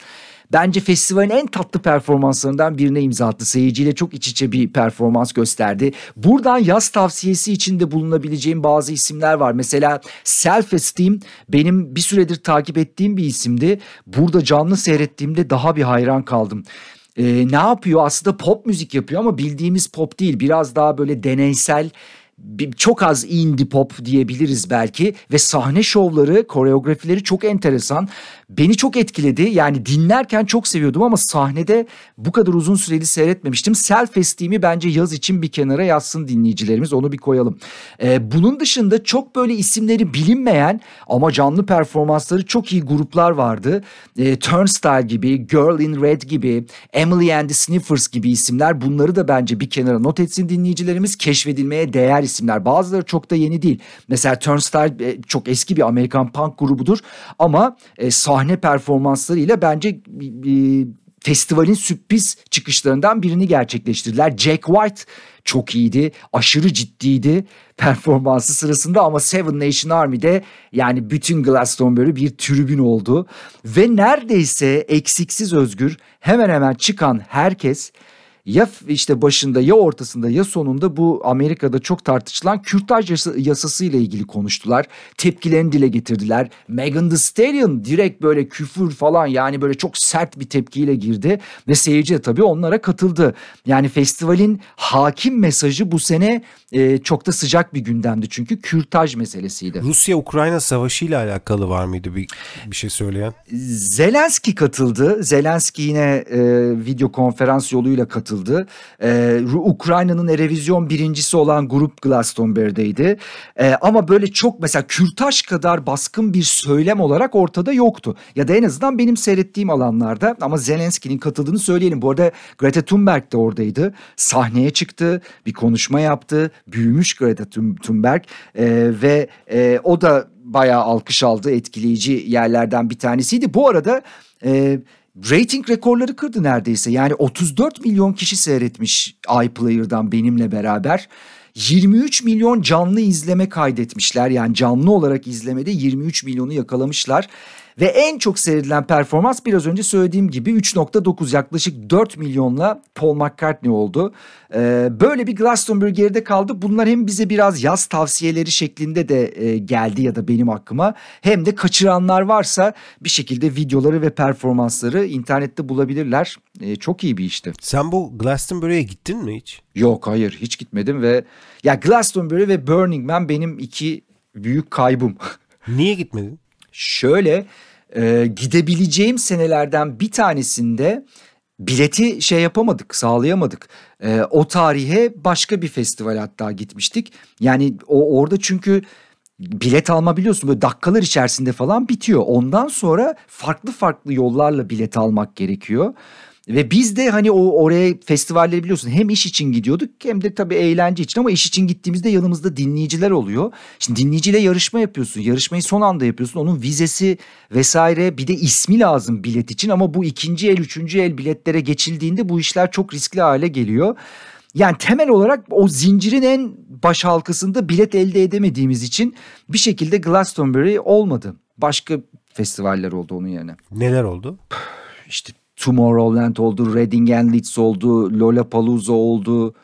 bence festivalin en tatlı performanslarından birine imza attı. Seyirciyle çok iç içe bir performans gösterdi. Buradan yaz tavsiyesi içinde bulunabileceğim bazı isimler var. Mesela Self Esteem benim bir süredir takip ettiğim bir isimdi. Burada canlı seyrettiğimde daha bir hayran kaldım. Ee, ne yapıyor? Aslında pop müzik yapıyor ama bildiğimiz pop değil. Biraz daha böyle deneysel, çok az indie pop diyebiliriz belki, ve sahne şovları, koreografileri çok enteresan. Beni çok etkiledi. Yani dinlerken çok seviyordum ama sahnede bu kadar uzun süreli seyretmemiştim. Self Esteem'i bence yaz için bir kenara yazsın dinleyicilerimiz. Onu bir koyalım. Ee, bunun dışında çok böyle isimleri bilinmeyen ama canlı performansları çok iyi gruplar vardı. Ee, Turnstile gibi, Girl in Red gibi, Emily and the Sniffers gibi isimler. Bunları da bence bir kenara not etsin dinleyicilerimiz. Keşfedilmeye değer isimler. Bazıları çok da yeni değil. Mesela Turnstile çok eski bir Amerikan punk grubudur ama e, sahne Sahne performanslarıyla bence e, festivalin sürpriz çıkışlarından birini gerçekleştirdiler. Jack White çok iyiydi, aşırı ciddiydi performansı sırasında ama Seven Nation Army'de yani bütün Glastonbury bir tribün oldu. Ve neredeyse eksiksiz Özgür, hemen hemen çıkan herkes ya işte başında ya ortasında ya sonunda bu Amerika'da çok tartışılan kürtaj yasası ile ilgili konuştular. Tepkilerini dile getirdiler. Megan Thee Stallion direkt böyle küfür falan, yani böyle çok sert bir tepkiyle girdi ve seyirci de tabii onlara katıldı. Yani festivalin hakim mesajı bu sene e, çok da sıcak bir gündemdi çünkü kürtaj meselesiydi. Rusya-Ukrayna savaşı ile alakalı var mıydı bir, bir şey söyleyen? Zelenski katıldı. Zelenski yine e, video konferans yoluyla katıldı. Ee, Ukrayna'nın Eurovision birincisi olan grup Glastonbury'deydi. Ee, ama böyle çok mesela kürtaj kadar baskın bir söylem olarak ortada yoktu. Ya da en azından benim seyrettiğim alanlarda, ama Zelenski'nin katıldığını söyleyelim. Bu arada Greta Thunberg de oradaydı. Sahneye çıktı, bir konuşma yaptı. Büyümüş Greta Thunberg ee, ve e, o da bayağı alkış aldı. Etkileyici yerlerden bir tanesiydi. Bu arada E, rating rekorları kırdı neredeyse. Yani otuz dört milyon kişi seyretmiş iPlayer'dan benimle beraber. yirmi üç milyon canlı izleme kaydetmişler. Yani canlı olarak izlemede yirmi üç milyonu yakalamışlar. Ve en çok seyredilen performans biraz önce söylediğim gibi üç virgül dokuz yaklaşık dört milyonla Paul McCartney oldu. Ee, böyle bir Glastonbury geride kaldı. Bunlar hem bize biraz yaz tavsiyeleri şeklinde de e, geldi ya da benim hakkıma. Hem de kaçıranlar varsa bir şekilde videoları ve performansları internette bulabilirler. E, çok iyi bir işti. Sen bu Glastonbury'ye gittin mi hiç? Yok, hayır, hiç gitmedim ve ya Glastonbury ve Burning Man benim iki büyük kaybım. Niye gitmedin? Şöyle e, gidebileceğim senelerden bir tanesinde bileti şey yapamadık, sağlayamadık. E, o tarihe başka bir festival hatta gitmiştik. Yani o orada çünkü bilet alma biliyorsun böyle dakikalar içerisinde falan bitiyor. Ondan sonra farklı farklı yollarla bilet almak gerekiyor. Ve biz de hani o oraya festivalleri biliyorsun hem iş için gidiyorduk hem de tabii eğlence için, ama iş için gittiğimizde yanımızda dinleyiciler oluyor. Şimdi dinleyiciyle yarışma yapıyorsun. Yarışmayı son anda yapıyorsun. Onun vizesi vesaire, bir de ismi lazım bilet için, ama bu ikinci el, üçüncü el biletlere geçildiğinde bu işler çok riskli hale geliyor. Yani temel olarak o zincirin en baş halkasında bilet elde edemediğimiz için bir şekilde Glastonbury olmadı. Başka festivaller oldu onun yerine. Neler oldu? İşte Tomorrowland oldu, Reading and Leeds oldu, Lollapalooza oldu.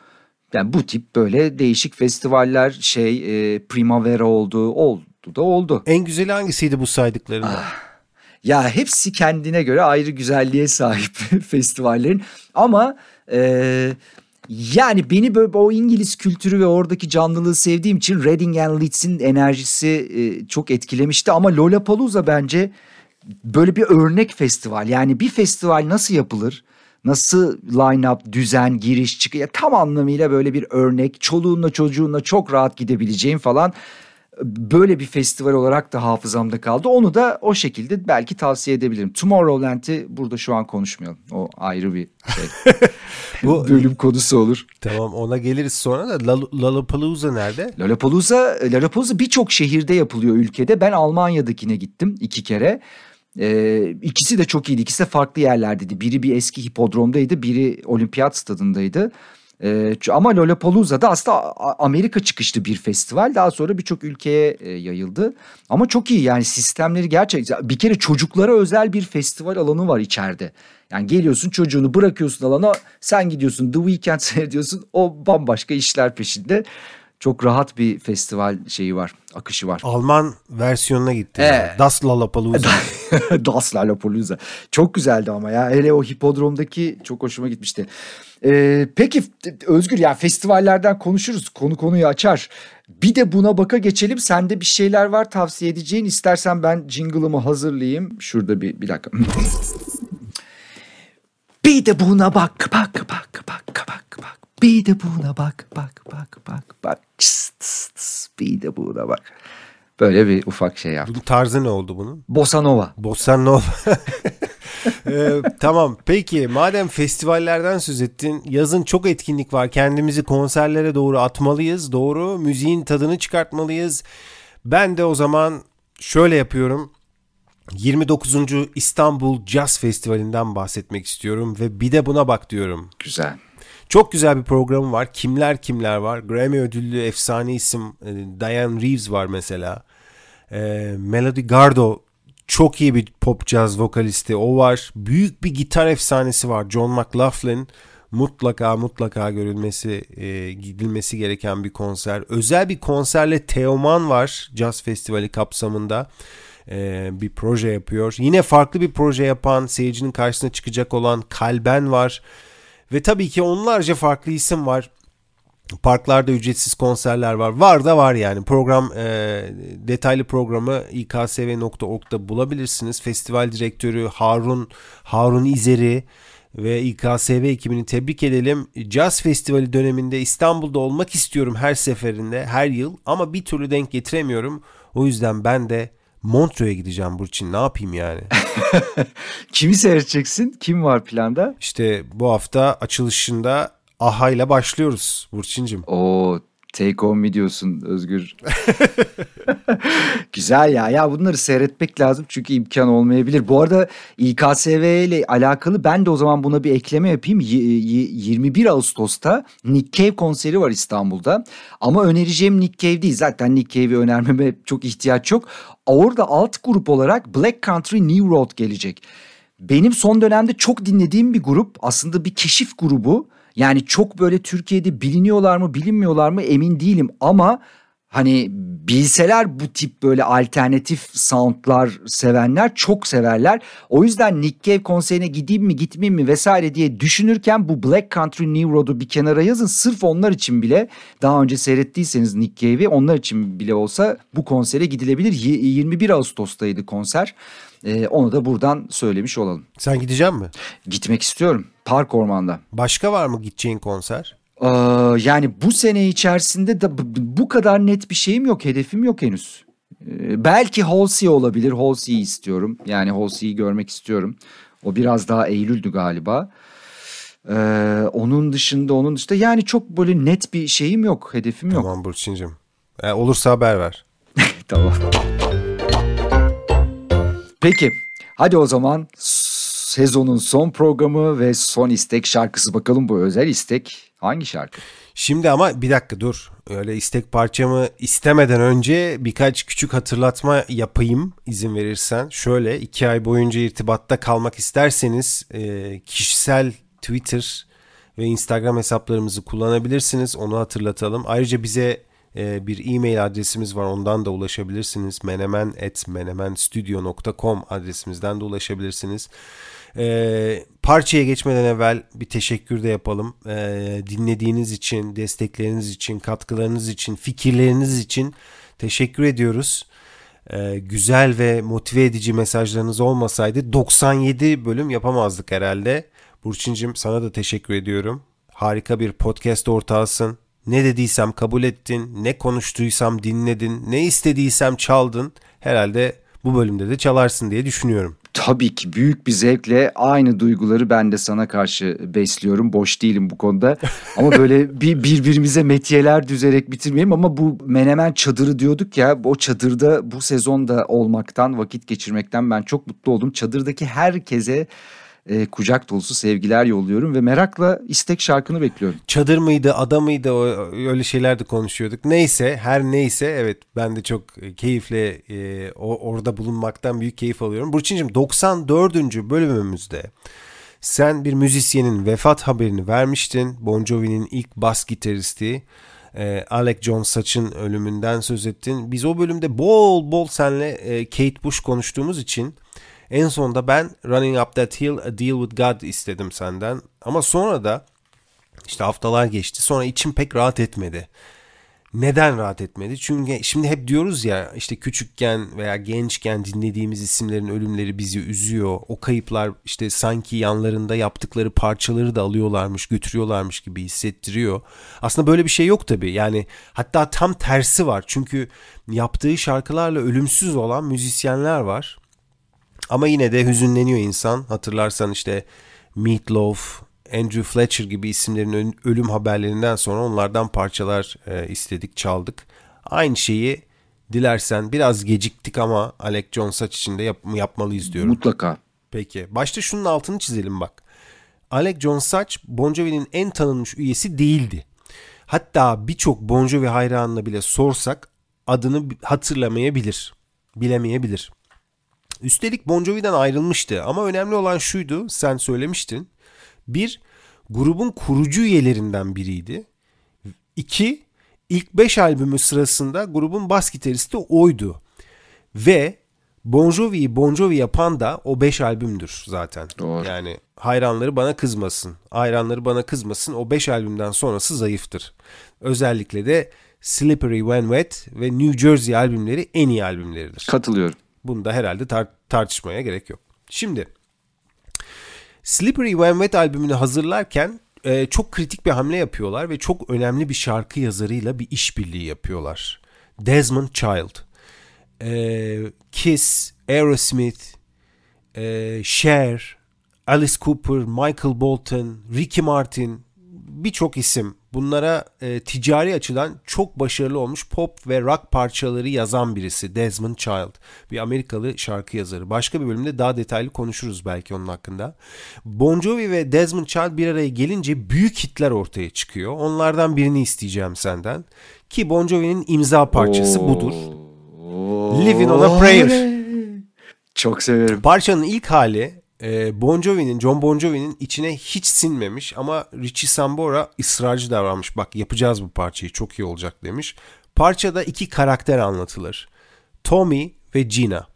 Yani bu tip böyle değişik festivaller, şey e, Primavera oldu, oldu da oldu. En güzeli hangisiydi bu saydıklarında? Ah, ya hepsi kendine göre ayrı güzelliğe sahip festivallerin. Ama e, yani beni böyle o İngiliz kültürü ve oradaki canlılığı sevdiğim için Reading and Leeds'in enerjisi e, çok etkilemişti. Ama Lollapalooza bence böyle bir örnek festival. Yani bir festival nasıl yapılır? Nasıl line-up, düzen, giriş, çıkış? Tam anlamıyla böyle bir örnek. Çoluğunla çocuğunla çok rahat gidebileceğin falan. Böyle bir festival olarak da hafızamda kaldı. Onu da o şekilde belki tavsiye edebilirim. Tomorrowland'i burada şu an konuşmayalım. O ayrı bir şey. Bu bölüm konusu olur. Tamam, ona geliriz sonra da. Lollapalooza nerede? Lollapalooza, Lollapalooza birçok şehirde yapılıyor ülkede. Ben Almanya'dakine gittim iki kere. Ee, ikisi de çok iyiydi. İkisi de farklı yerlerdeydi. Biri bir eski hipodromdaydı. Biri olimpiyat stadındaydı. Ee, ama Lollapalooza'da aslında Amerika çıkışlı bir festival. Daha sonra birçok ülkeye e, yayıldı. Ama çok iyi yani, sistemleri gerçekten. Bir kere çocuklara özel bir festival alanı var içeride. Yani geliyorsun, çocuğunu bırakıyorsun alana. Sen gidiyorsun The Weeknd seyrediyorsun. O bambaşka işler peşinde. Çok rahat bir festival şeyi var, akışı var. Alman versiyonuna gitti. Ee, Das Lollapalooza. Das Lollapalooza. Çok güzeldi ama ya. Hele o hipodromdaki çok hoşuma gitmişti. Ee, peki Özgür, ya festivallerden konuşuruz. Konu konuyu açar. Bir de buna baka geçelim. Sende bir şeyler var tavsiye edeceğin. İstersen ben jingle'ımı hazırlayayım. Şurada bir, bir dakika. Bir de buna bak, bak, bak, bak, bak, bak. Bir de buna bak, bak, bak, bak, bak. Çıs, tıs, tıs. Bir de buna bak. Böyle bir ufak şey yaptım. Bu tarzı ne oldu bunun? Bossa Nova. Bossa Nova. ee, tamam, peki madem festivallerden söz ettin, yazın çok etkinlik var. Kendimizi konserlere doğru atmalıyız, doğru. Müziğin tadını çıkartmalıyız. Ben de o zaman şöyle yapıyorum. yirmi dokuzuncu İstanbul Jazz Festivali'nden bahsetmek istiyorum ve bir de buna bak diyorum. Güzel. Çok güzel bir programı var. Kimler kimler var. Grammy ödüllü efsane isim Diane Reeves var mesela. E, Melody Gardot çok iyi bir pop jazz vokalisti. O var. Büyük bir gitar efsanesi var. John McLaughlin. Mutlaka mutlaka görülmesi, e, gidilmesi gereken bir konser. Özel bir konserle Teoman var. Jazz Festivali kapsamında e, bir proje yapıyor. Yine farklı bir proje yapan, seyircinin karşısına çıkacak olan Kalben var. Ve tabii ki onlarca farklı isim var. Parklarda ücretsiz konserler var. Var da var yani. Program e, detaylı programı i k s v nokta org'da bulabilirsiniz. Festival direktörü Harun Harun İzeri ve İ K S V ekibini tebrik edelim. Jazz Festivali döneminde İstanbul'da olmak istiyorum her seferinde, her yıl, ama bir türlü denk getiremiyorum. O yüzden ben de Montreux'a gideceğim Burçin. Ne yapayım yani? Kimi seyredeceksin? Kim var planda? İşte bu hafta açılışında Aha'yla başlıyoruz Burçin'cim. Oo, Take on me diyorsun Özgür. Güzel ya. Ya bunları seyretmek lazım çünkü imkan olmayabilir. Bu arada İ K S V ile alakalı ben de o zaman buna bir ekleme yapayım. yirmi bir Ağustos'ta Nick Cave konseri var İstanbul'da. Ama önereceğim Nick Cave değil. Zaten Nick Cave'i önermeme çok ihtiyaç yok. Orada alt grup olarak Black Country New Road gelecek. Benim son dönemde çok dinlediğim bir grup, aslında bir keşif grubu. Yani çok böyle Türkiye'de biliniyorlar mı bilinmiyorlar mı emin değilim ama hani bilseler bu tip böyle alternatif soundlar sevenler çok severler. O yüzden Nick Cave konserine gideyim mi gitmeyeyim mi vesaire diye düşünürken bu Black Country New Road'u bir kenara yazın. Sırf onlar için bile, daha önce seyrettiyseniz Nick Cave'i, onlar için bile olsa bu konsere gidilebilir. yirmi bir Ağustos'taydı konser. Ee, onu da buradan söylemiş olalım. Sen gidecek misin? Gitmek istiyorum. Park Orman'da. Başka var mı gideceğin konser? Ee, yani bu sene içerisinde de bu kadar net bir şeyim yok. Hedefim yok henüz. Ee, belki Halsey olabilir. Halsey'i istiyorum. Yani Halsey'i görmek istiyorum. O biraz daha Eylül'dü galiba. Ee, onun dışında onun dışında yani çok böyle net bir şeyim yok. Hedefim tamam, yok. Tamam Burçin'cim. Ee, olursa haber ver. Tamam. Peki. Hadi o zaman sezonun son programı ve son istek şarkısı, bakalım bu özel istek hangi şarkı? Şimdi ama bir dakika dur. Öyle istek parçamı istemeden önce birkaç küçük hatırlatma yapayım izin verirsen. Şöyle, iki ay boyunca irtibatta kalmak isterseniz kişisel Twitter ve Instagram hesaplarımızı kullanabilirsiniz. Onu hatırlatalım. Ayrıca bize bir e-mail adresimiz var, ondan da ulaşabilirsiniz. menemen at menemenstudio nokta com adresimizden de ulaşabilirsiniz. Ee, parçaya geçmeden evvel bir teşekkür de yapalım. Ee, dinlediğiniz için, destekleriniz için, katkılarınız için, fikirleriniz için teşekkür ediyoruz. Ee, güzel ve motive edici mesajlarınız olmasaydı doksan yedi bölüm yapamazdık herhalde. Burçin'cim, sana da teşekkür ediyorum. Harika bir podcast ortağısın. Ne dediysem kabul ettin, ne konuştuysam dinledin, ne istediysem çaldın. Herhalde bu bölümde de çalarsın diye düşünüyorum. Tabii ki büyük bir zevkle, aynı duyguları ben de sana karşı besliyorum. Boş değilim bu konuda. Ama böyle bir birbirimize metiyeler düzerek bitirmeyelim. Ama bu Menemen Çadırı diyorduk ya, o çadırda bu sezonda olmaktan, vakit geçirmekten ben çok mutlu oldum. Çadırdaki herkese E, kucak dolusu sevgiler yolluyorum ve merakla istek şarkını bekliyorum. Çadır mıydı, ada mıydı, o, öyle şeyler de konuşuyorduk. Neyse, her neyse, evet ben de çok keyifle e, o, orada bulunmaktan büyük keyif alıyorum. Burçin'cim, doksan dördüncü bölümümüzde sen bir müzisyenin vefat haberini vermiştin. Bon Jovi'nin ilk bas gitaristi e, Alec John Such'ın ölümünden söz ettin. Biz o bölümde bol bol seninle e, Kate Bush konuştuğumuz için en sonunda ben Running Up That Hill, A Deal With God istedim senden. Ama sonra da işte haftalar geçti. Sonra içim pek rahat etmedi. Neden rahat etmedi? Çünkü şimdi hep diyoruz ya, işte küçükken veya gençken dinlediğimiz isimlerin ölümleri bizi üzüyor. O kayıplar işte sanki yanlarında yaptıkları parçaları da alıyorlarmış, götürüyorlarmış gibi hissettiriyor. Aslında böyle bir şey yok tabii. Yani hatta tam tersi var. Çünkü yaptığı şarkılarla ölümsüz olan müzisyenler var. Ama yine de hüzünleniyor insan. Hatırlarsan işte Meat Loaf, Andrew Fletcher gibi isimlerin ölüm haberlerinden sonra onlardan parçalar istedik, çaldık. Aynı şeyi dilersen, biraz geciktik ama Alec John Such için de yap- yapmalıyız diyorum. Mutlaka. Peki. Başta şunun altını çizelim bak. Alec John Such, Bon Jovi'nin en tanınmış üyesi değildi. Hatta birçok Bon Jovi hayranına bile sorsak adını hatırlamayabilir, bilemeyebilir. Üstelik Bon Jovi'den ayrılmıştı ama önemli olan şuydu, sen söylemiştin. Bir, grubun kurucu üyelerinden biriydi. İki, ilk beş albümü sırasında grubun bas gitaristi oydu. Ve Bon Jovi'yi Bon Jovi yapan da o beş albümdür zaten. Doğru. Yani hayranları bana kızmasın, hayranları bana kızmasın, o beş albümden sonrası zayıftır. Özellikle de Slippery When Wet ve New Jersey albümleri en iyi albümleridir. Katılıyorum. Bunda herhalde tar- tartışmaya gerek yok. Şimdi Slippery When Wet albümünü hazırlarken e, çok kritik bir hamle yapıyorlar ve çok önemli bir şarkı yazarıyla bir işbirliği yapıyorlar. Desmond Child, e, Kiss, Aerosmith, e, Cher, Alice Cooper, Michael Bolton, Ricky Martin, birçok isim bunlara e, ticari açıdan çok başarılı olmuş pop ve rock parçaları yazan birisi Desmond Child. Bir Amerikalı şarkı yazarı. Başka bir bölümde daha detaylı konuşuruz belki onun hakkında. Bon Jovi ve Desmond Child bir araya gelince büyük hitler ortaya çıkıyor. Onlardan birini isteyeceğim senden. Ki Bon Jovi'nin imza parçası Oo. budur. Oo. Living on a Prayer. Çok severim. Parçanın ilk hali Bon Jovi'nin, John Bon Jovi'nin içine hiç sinmemiş ama Richie Sambora ısrarcı davranmış. Bak yapacağız bu parçayı, çok iyi olacak demiş. Parçada iki karakter anlatılır. Tommy ve Gina.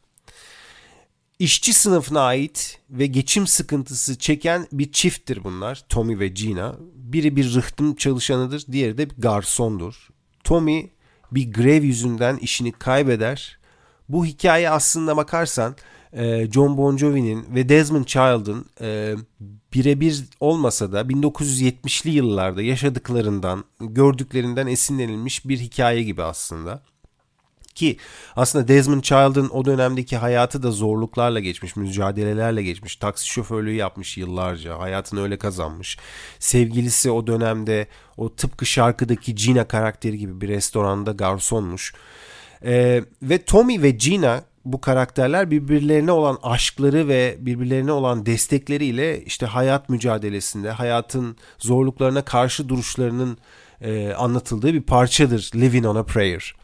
İşçi sınıfına ait ve geçim sıkıntısı çeken bir çifttir bunlar. Tommy ve Gina. Biri bir rıhtım çalışanıdır, diğeri de bir garsondur. Tommy bir grev yüzünden işini kaybeder. Bu hikaye aslında bakarsan John Bon Jovi'nin ve Desmond Child'ın e, birebir olmasa da bin dokuz yüz yetmişli yıllarda yaşadıklarından, gördüklerinden esinlenilmiş bir hikaye gibi aslında. Ki aslında Desmond Child'ın o dönemdeki hayatı da zorluklarla geçmiş, mücadelelerle geçmiş. Taksi şoförlüğü yapmış yıllarca, hayatını öyle kazanmış. Sevgilisi o dönemde o tıpkı şarkıdaki Gina karakteri gibi bir restoranda garsonmuş. E, ve Tommy ve Gina, bu karakterler birbirlerine olan aşkları ve birbirlerine olan destekleriyle işte hayat mücadelesinde, hayatın zorluklarına karşı duruşlarının e, anlatıldığı bir parçadır Living on a Prayer.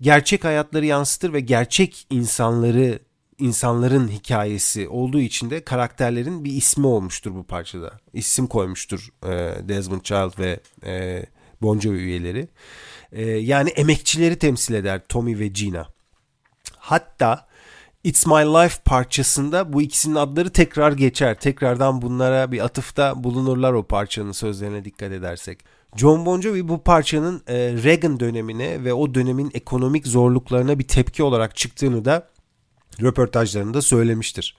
Gerçek hayatları yansıtır ve gerçek insanları, insanların hikayesi olduğu için de karakterlerin bir ismi olmuştur bu parçada. İsim koymuştur e, Desmond Child ve e, Bon Jovi üyeleri. E, yani emekçileri temsil eder Tommy ve Gina. Hatta It's My Life parçasında bu ikisinin adları tekrar geçer. Tekrardan bunlara bir atıfta bulunurlar o parçanın sözlerine dikkat edersek. John Bon Jovi bu parçanın Reagan dönemine ve o dönemin ekonomik zorluklarına bir tepki olarak çıktığını da röportajlarında söylemiştir.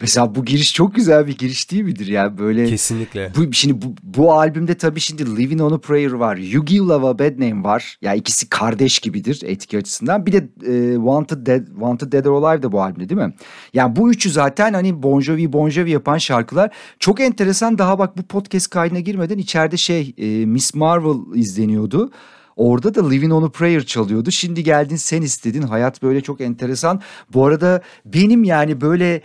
Mesela bu giriş çok güzel bir giriş değil midir yani böyle? Kesinlikle. Bu, şimdi bu, bu albümde tabii şimdi Living on a Prayer var, You Give Love a Bad Name var. Ya yani ikisi kardeş gibidir etki açısından. Bir de e, Wanted Dead, Wanted Dead or Alive de bu albümde değil mi? Yani bu üçü zaten hani Bon Jovi Bon Jovi yapan şarkılar. Çok enteresan, daha bak bu podcast kaydına girmeden içeride şey e, Miss Marvel izleniyordu. Orada da Living on a Prayer çalıyordu. Şimdi geldin sen istedin. Hayat böyle çok enteresan. Bu arada benim yani böyle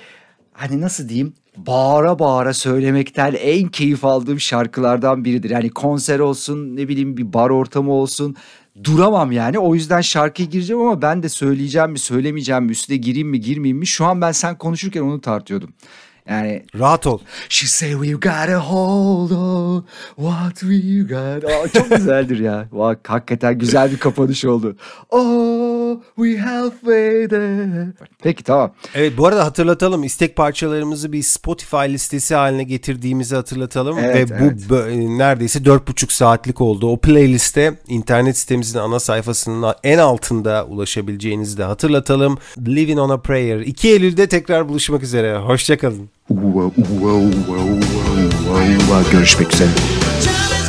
hani nasıl diyeyim, bağıra bağıra söylemekten en keyif aldığım şarkılardan biridir. Yani konser olsun, ne bileyim bir bar ortamı olsun, duramam yani. O yüzden şarkıya gireceğim ama ben de söyleyeceğim mi söylemeyeceğim mi, üstüne gireyim mi girmeyeyim mi? Şu an ben sen konuşurken onu tartıyordum. Yani rahat ol. She say we gotta hold on what we got. Aa, çok güzeldir ya. Vay, hakikaten güzel bir kapanış oldu. Oh, we halfway there. Peki tamam. Evet, bu arada hatırlatalım, istek parçalarımızı bir Spotify listesi haline getirdiğimizi hatırlatalım. Evet, ve evet. Bu neredeyse dört buçuk saatlik oldu. O playliste internet sitemizin ana sayfasının en altında ulaşabileceğinizi de hatırlatalım. Living on a Prayer. iki Eylül'de tekrar buluşmak üzere. Hoşça kalın. Uva uva uva uva uva uva görüşmek üzere.